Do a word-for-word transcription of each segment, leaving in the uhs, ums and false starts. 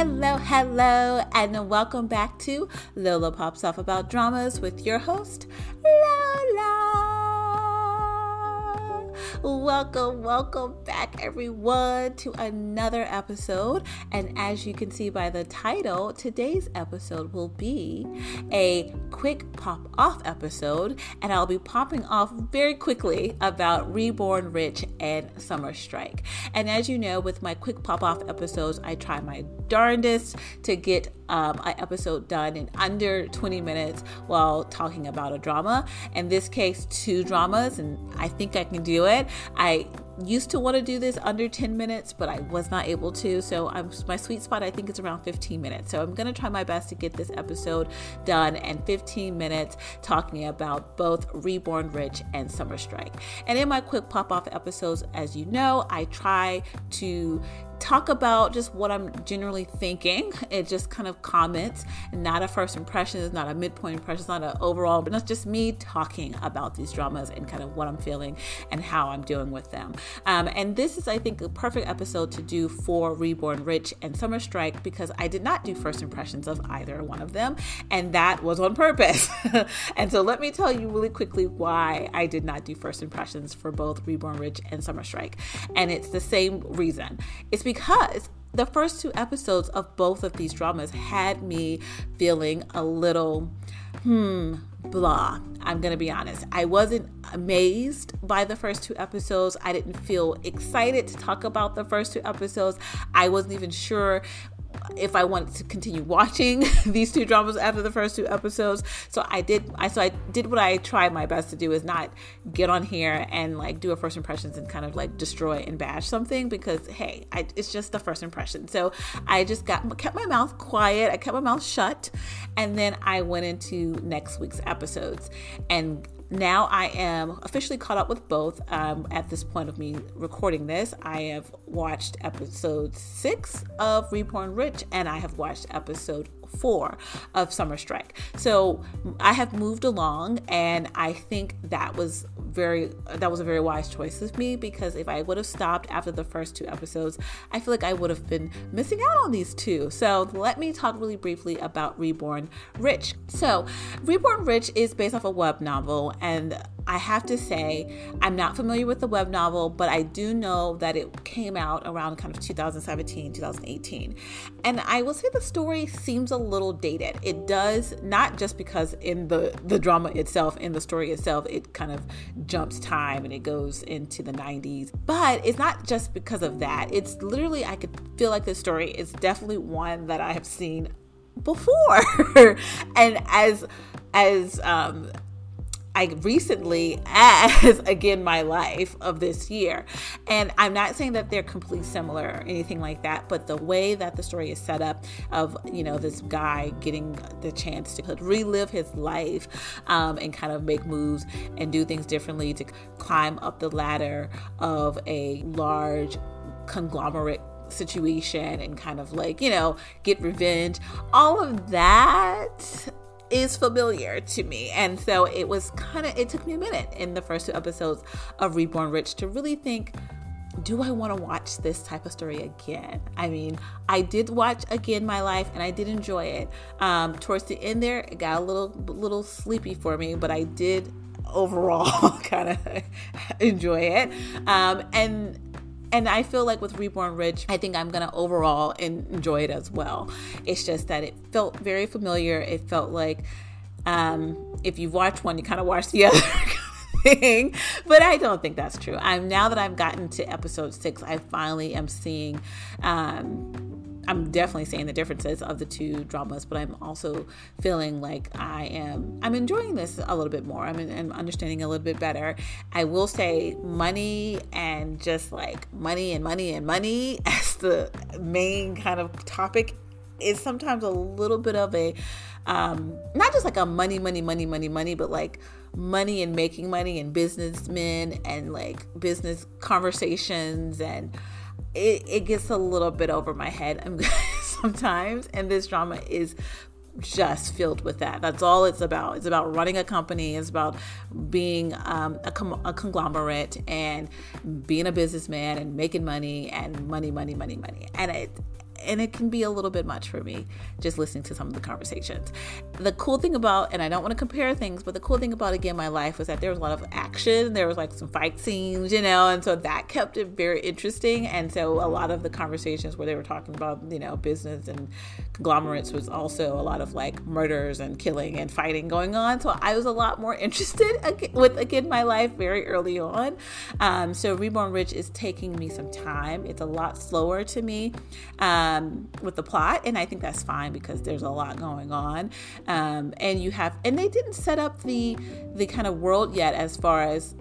Hello, hello, and welcome back to Lola Pops Off About Dramas with your host, Lola. Welcome, welcome back, everyone, to another episode. And as you can see by the title, today's episode will be a quick pop-off episode, and I'll be popping off very quickly about Reborn Rich and Summer Strike. And as you know, with my quick pop-off episodes, I try my darndest to get um, an episode done in under twenty minutes while talking about a drama. In this case, two dramas, and I think I can do it. I used to want to do this under ten minutes, but I was not able to. So I'm, my sweet spot, I think, is around fifteen minutes. So I'm going to try my best to get this episode done in fifteen minutes, talking about both Reborn Rich and Summer Strike. And in my quick pop-off episodes, as you know, I try to talk about just what I'm generally thinking. It just kind of comments, not a first impression, it's not a midpoint impression, it's not an overall, but it's just me talking about these dramas and kind of what I'm feeling and how I'm doing with them. Um, and this is, I think, a perfect episode to do for Reborn Rich and Summer Strike, because I did not do first impressions of either one of them, and that was on purpose. And so let me tell you really quickly why I did not do first impressions for both Reborn Rich and Summer Strike. And it's the same reason. It's because the first two episodes of both of these dramas had me feeling a little, hmm, blah. I'm going to be honest. I wasn't amazed by the first two episodes. I didn't feel excited to talk about the first two episodes. I wasn't even sure if I wanted to continue watching these two dramas after the first two episodes. So I did, I, so I did what I tried my best to do, is not get on here and like do a first impressions and kind of like destroy and bash something, because hey, I, it's just the first impression. So I just got, kept my mouth quiet. I kept my mouth shut. And then I went into next week's episodes, and now I am officially caught up with both. Um, at this point of me recording this, I have watched episode six of Reborn Rich, and I have watched episode four of Summer Strike. So I have moved along, and I think that was very, that was a very wise choice with me, because if I would have stopped after the first two episodes, I feel like I would have been missing out on these two. So let me talk really briefly about Reborn Rich. So Reborn Rich is based off a web novel, and I have to say, I'm not familiar with the web novel, but I do know that it came out around kind of two thousand seventeen, two thousand eighteen. And I will say the story seems a little dated. It does, not just because in the, the drama itself, in the story itself, it kind of jumps time and it goes into the nineties, but it's not just because of that. It's literally, I could feel like this story is definitely one that I have seen before. And as, as, um, I recently as again my life of this year. And I'm not saying that they're completely similar or anything like that, but the way that the story is set up of, you know, this guy getting the chance to relive his life um, and kind of make moves and do things differently to climb up the ladder of a large conglomerate situation and kind of like, you know, get revenge, all of that is familiar to me. And so it was kind of, it took me a minute in the first two episodes of Reborn Rich to really think, do I want to watch this type of story again? I mean, I did watch Again My Life, and I did enjoy it. Um, towards the end there, it got a little, little sleepy for me, but I did overall kind of enjoy it. Um, and And I feel like with Reborn Rich, I think I'm going to overall enjoy it as well. It's just that it felt very familiar. It felt like um, if you've watched one, you kind of watch the other thing. But I don't think that's true. I'm now that I've gotten to episode six, I finally am seeing... Um, I'm definitely seeing the differences of the two dramas, but I'm also feeling like I am, I'm enjoying this a little bit more. I'm, I'm understanding a little bit better. I will say money and just like money and money and money as the main kind of topic is sometimes a little bit of a, um, not just like a money, money, money, money, money, but like money and making money and businessmen and like business conversations, and It, it gets a little bit over my head sometimes, and this drama is just filled with that. That's all it's about. It's about running a company. It's about being um, a, com- a conglomerate and being a businessman and making money and money, money, money, money. And it and it can be a little bit much for me just listening to some of the conversations. The cool thing about, and I don't want to compare things, but the cool thing about Again My Life was that there was a lot of action. There was like some fight scenes, you know, and so that kept it very interesting. And so a lot of the conversations where they were talking about, you know, business and conglomerates was also a lot of like murders and killing and fighting going on. So I was a lot more interested with Again My Life very early on. Um, so Reborn Rich is taking me some time. It's a lot slower to me um, with the plot. And I think that's fine because there's a lot going on. Um, and you have, and they didn't set up the, the kind of world yet as far as,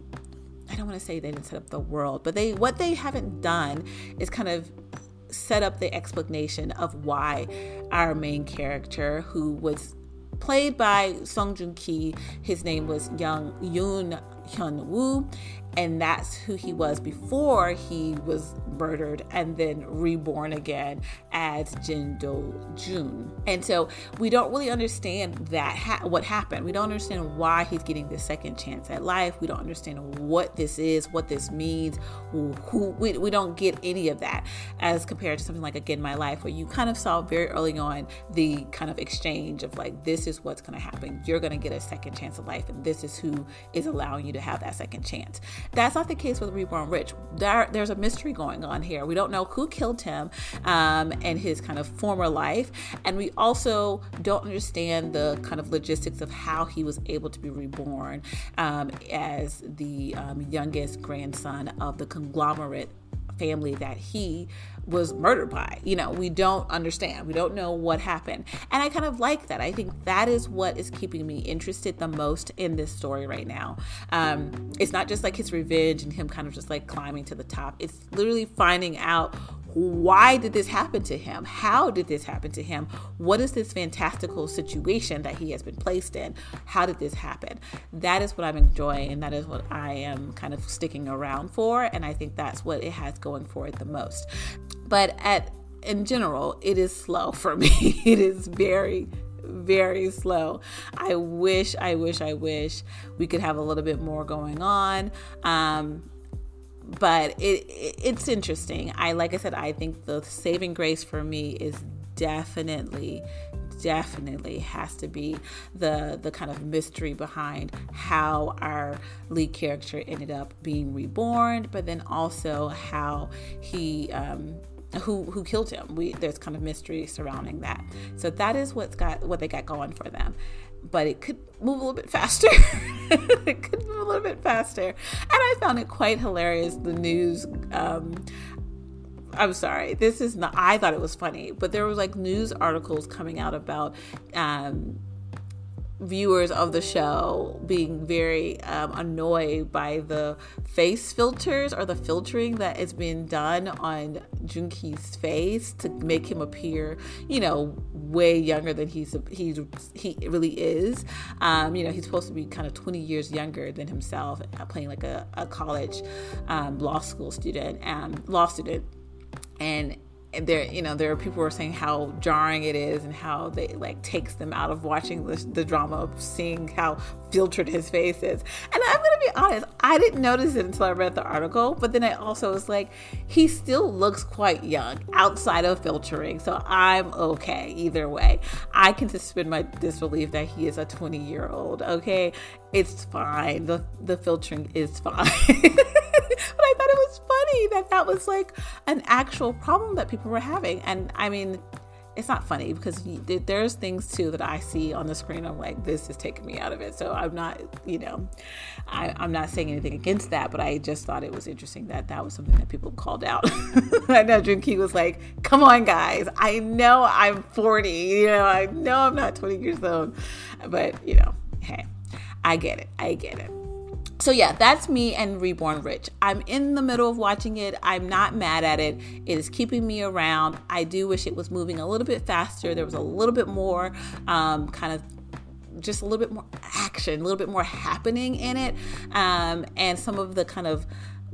I don't want to say they didn't set up the world, but they, what they haven't done is kind of set up the explanation of why our main character, who was played by Song Joong Ki, his name was Young Yoon Hyun Woo, and that's who he was before he was murdered and then reborn again as Jin Do Jun. And so we don't really understand that ha- what happened. We don't understand why he's getting this second chance at life. We don't understand what this is, what this means, who we, we don't get any of that as compared to something like Again My Life, where you kind of saw very early on the kind of exchange of like, this is what's going to happen. You're going to get a second chance at life, and this is who is allowing you to have that second chance. That's not the case with Reborn Rich. There, there's a mystery going on here. We don't know who killed him um, and his kind of former life. And we also don't understand the kind of logistics of how he was able to be reborn um, as the um, youngest grandson of the conglomerate family that he was murdered by. You know, we don't understand. We don't know what happened. And I kind of like that. I think that is what is keeping me interested the most in this story right now. Um, it's not just like his revenge and him kind of just like climbing to the top. It's literally finding out, why did this happen to him? How did this happen to him? What is this fantastical situation that he has been placed in? How did this happen? That is what I'm enjoying, and that is what I am kind of sticking around for, and I think that's what it has going for it the most. But at in general, it is slow for me. It is very very slow. I wish, I wish, I wish we could have a little bit more going on. Um, But it, it it's interesting. I, like I said, I think the saving grace for me is definitely, definitely has to be the the kind of mystery behind how our lead character ended up being reborn, but then also how he um, who who killed him. We there's kind of mystery surrounding that. So that is what's got what they got going for them. But it could move a little bit faster. It could move a little bit faster. And I found it quite hilarious, the news. Um, I'm sorry, this is not, I thought it was funny, but there was like news articles coming out about um, viewers of the show being very um, annoyed by the face filters or the filtering that is being done on Joong Ki's face to make him appear, you know, way younger than he's he's he really is. Um, you know, he's supposed to be kind of twenty years younger than himself, playing like a, a college um, law school student, um, law student, and. And there, you know, there are people who are saying how jarring it is and how they like takes them out of watching the, the drama of seeing how filtered his face is. And I'm going to be honest, I didn't notice it until I read the article. But then I also was like, he still looks quite young outside of filtering. So I'm okay either way. I can suspend my disbelief that he is a twenty year old. Okay, it's fine. The, the filtering is fine. But I thought it was funny that that was like an actual problem that people were having. And I mean, it's not funny because there's things too that I see on the screen. I'm like, this is taking me out of it. So I'm not, you know, I, I'm not saying anything against that, but I just thought it was interesting that that was something that people called out. I know Joong Ki was like, come on guys, I know I'm forty, you know, I know I'm not twenty years old, but you know, hey, I get it. I get it. So yeah, that's me and Reborn Rich. I'm in the middle of watching it. I'm not mad at it. It is keeping me around. I do wish it was moving a little bit faster. There was a little bit more um, kind of just a little bit more action, a little bit more happening in it. Um, and some of the kind of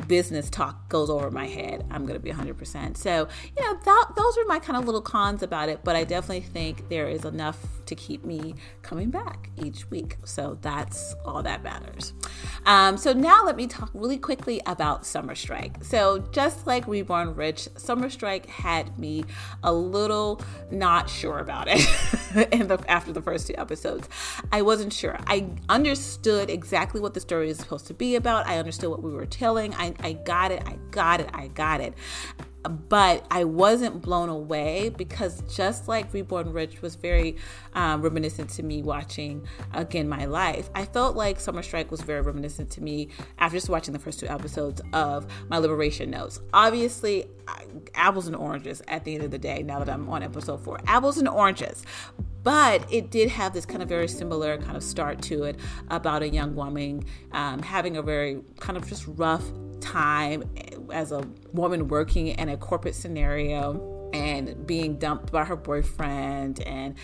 business talk goes over my head. I'm going to be one hundred percent. So, you know, th- those are my kind of little cons about it. But I definitely think there is enough to keep me coming back each week. So that's all that matters. Um, so now let me talk really quickly about Summer Strike. So just like Reborn Rich, Summer Strike had me a little not sure about it in the, after the first two episodes. I wasn't sure. I understood exactly what the story was supposed to be about. I understood what we were telling. I, I got it. I got it. I got it. But I wasn't blown away because just like Reborn Rich was very um, reminiscent to me watching, again, My Life, I felt like Summer Strike was very reminiscent to me after just watching the first two episodes of My Liberation Notes. Obviously, I, apples and oranges at the end of the day, now that I'm on episode four, apples and oranges. But it did have this kind of very similar kind of start to it about a young woman um, having a very kind of just rough time as a woman working in a corporate scenario and being dumped by her boyfriend and,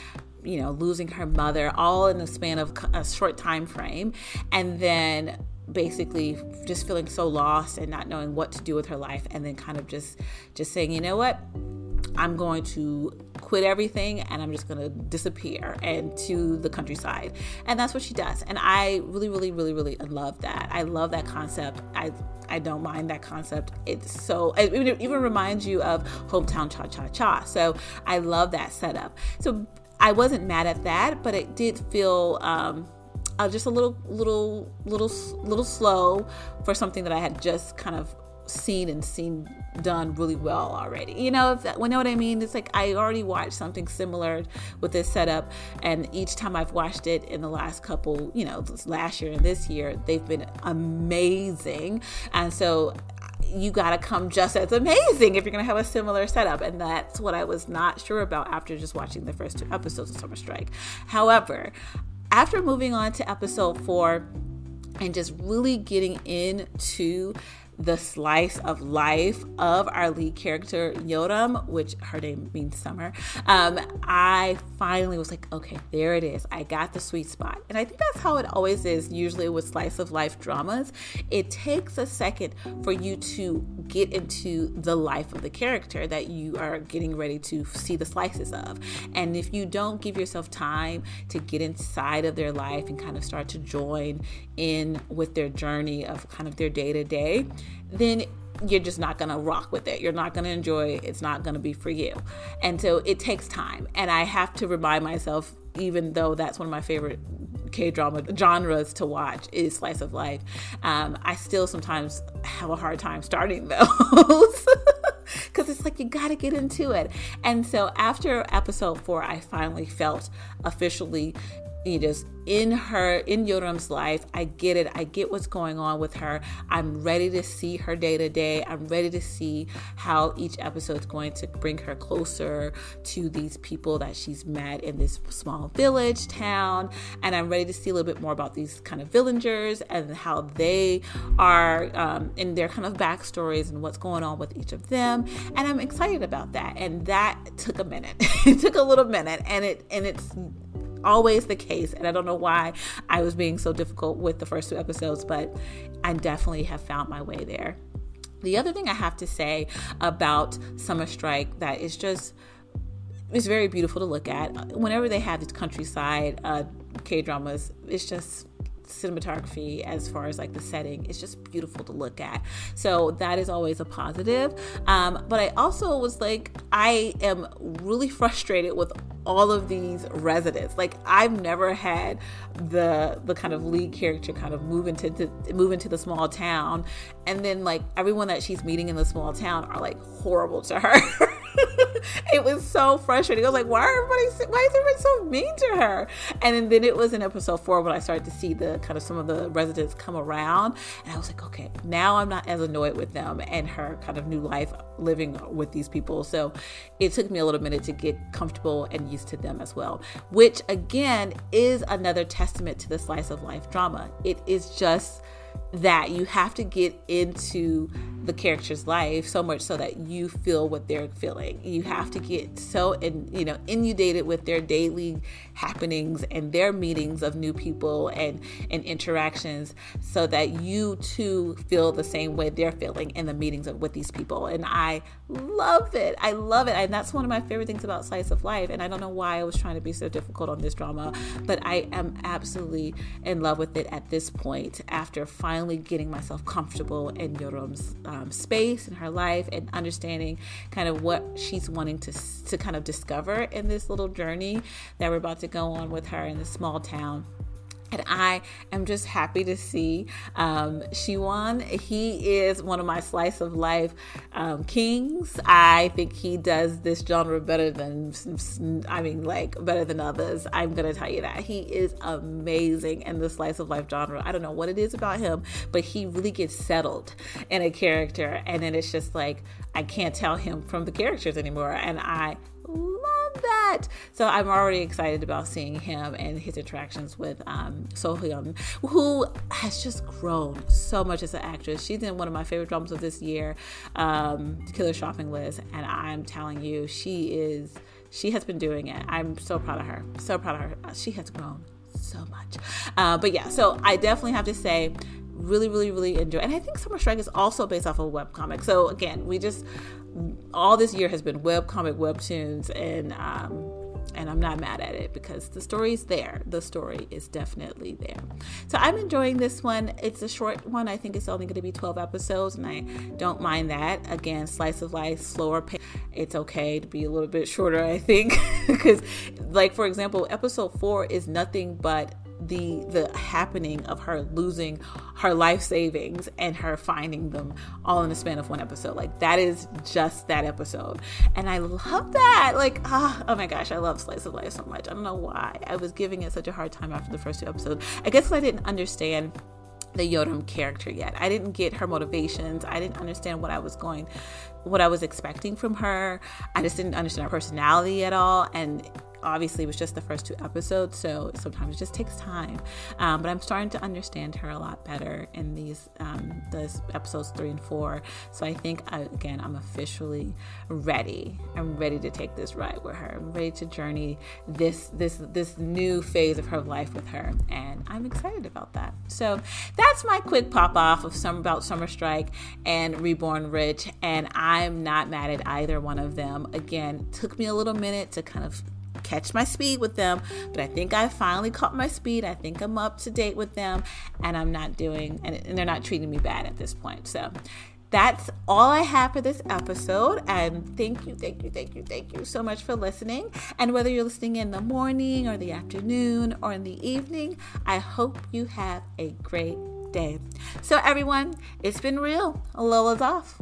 you know, losing her mother, all in the span of a short time frame. And then basically just feeling so lost and not knowing what to do with her life. And then kind of just, just saying, you know what, I'm going to quit everything and I'm just going to disappear and to the countryside. And that's what she does. And I really, really, really, really love that. I love that concept. I I don't mind that concept. It's so, it even reminds you of Hometown Cha-Cha-Cha. So I love that setup. So I wasn't mad at that, but it did feel um, uh, just a little, little, little, little slow for something that I had just kind of seen and seen done really well already. You know, if that, you know what I mean? It's like I already watched something similar with this setup, and each time I've watched it in the last couple, you know, last year and this year, they've been amazing. And so you got to come just as amazing if you're going to have a similar setup. And that's what I was not sure about after just watching the first two episodes of Summer Strike. However, after moving on to episode four and just really getting into the slice of life of our lead character, Yoram, which her name means summer, um, I finally was like, okay, there it is. I got the sweet spot. And I think that's how it always is, usually with slice of life dramas. It takes a second for you to get into the life of the character that you are getting ready to see the slices of. And if you don't give yourself time to get inside of their life and kind of start to join in with their journey of kind of their day-to-day, then you're just not going to rock with it. You're not going to enjoy it. It's not going to be for you. And so it takes time. And I have to remind myself, even though that's one of my favorite K-drama genres to watch is slice of life, um, I still sometimes have a hard time starting those. Because it's like, you got to get into it. And so after episode four, I finally felt officially, you just in her, in Yoram's life. I get it. I get what's going on with her. I'm ready to see her day to day. I'm ready to see how each episode is going to bring her closer to these people that she's met in this small village town. And I'm ready to see a little bit more about these kind of villagers and how they are um, in their kind of backstories and what's going on with each of them. And I'm excited about that. And that took a minute. It took a little minute, and it, and it's always the case. And I don't know why I was being so difficult with the first two episodes, but I definitely have found my way there. The other thing I have to say about Summer Strike that is just, it's very beautiful to look at. Whenever they have these countryside uh, K-dramas, it's just cinematography, as far as like the setting, it's just beautiful to look at. So that is always a positive. Um, but I also was like, I am really frustrated with all of these residents. Like, I've never had the the kind of lead character kind of move into to, move into the small town, and then like everyone that she's meeting in the small town are like horrible to her. It was so frustrating. I was like, why are everybody, why is everybody so mean to her? And then it was in episode four when I started to see the kind of some of the residents come around, and I was like, okay, now I'm not as annoyed with them and her kind of new life living with these people. So it took me a little minute to get comfortable and used to them as well, which again is another testament to the slice of life drama. It is just that you have to get into the character's life so much so that you feel what they're feeling. You have to get so in, you know, inundated with their daily happenings and their meetings of new people and, and interactions so that you too feel the same way they're feeling in the meetings of, with these people. And I love it. I love it. And that's one of my favorite things about Slice of Life. And I don't know why I was trying to be so difficult on this drama, but I am absolutely in love with it at this point after finally getting myself comfortable in Yoram's Um, space in her life and understanding kind of what she's wanting to to kind of discover in this little journey that we're about to go on with her in this small town. And I am just happy to see um, Siwon. He is one of my slice of life um, kings. I think he does this genre better than, I mean, like better than others. I'm going to tell you that. He is amazing in the slice of life genre. I don't know what it is about him, but he really gets settled in a character. And then it's just like, I can't tell him from the characters anymore. And I love that. So I'm already excited about seeing him and his interactions with um, So Hyun, who has just grown so much as an actress. She's in one of my favorite dramas of this year, um, Killer Shopping List, and I'm telling you, she is, she has been doing it. I'm so proud of her. So proud of her. She has grown so much. Uh, but yeah, so I definitely have to say, really, really, really enjoy. And I think Summer Strike is also based off of a webcomic. So again, we just, all this year has been webcomic, webtoons, and um, and I'm not mad at it because the story's there. The story is definitely there. So I'm enjoying this one. It's a short one. I think it's only going to be twelve episodes, and I don't mind that. Again, slice of life, slower pace. It's okay to be a little bit shorter, I think, because like, for example, episode four is nothing but the the happening of her losing her life savings and her finding them all in the span of one episode. Like, that is just that episode, and I love that. Like, oh, oh my gosh, I love Slice of Life so much. I don't know why I was giving it such a hard time after the first two episodes. I guess I didn't understand the Yoram character yet. I didn't get her motivations. I didn't understand what I was going what I was expecting from her. I just didn't understand her personality at all, and obviously it was just the first two episodes, so sometimes it just takes time, um, but I'm starting to understand her a lot better in these um, those episodes three and four. So I think I, again I'm officially ready. I'm ready to take this ride with her. I'm ready to journey this this this new phase of her life with her, and I'm excited about that. So that's my quick pop off of some about Summer Strike and Reborn Rich, and I'm not mad at either one of them. Again, took me a little minute to kind of catch my speed with them, but I think I finally caught my speed. I think I'm up to date with them, and I'm not doing and, and they're not treating me bad at this point. So that's all I have for this episode, and thank you thank you thank you thank you so much for listening. And whether you're listening in the morning or the afternoon or in the evening, I hope you have a great day. So everyone, it's been real. Lola's off.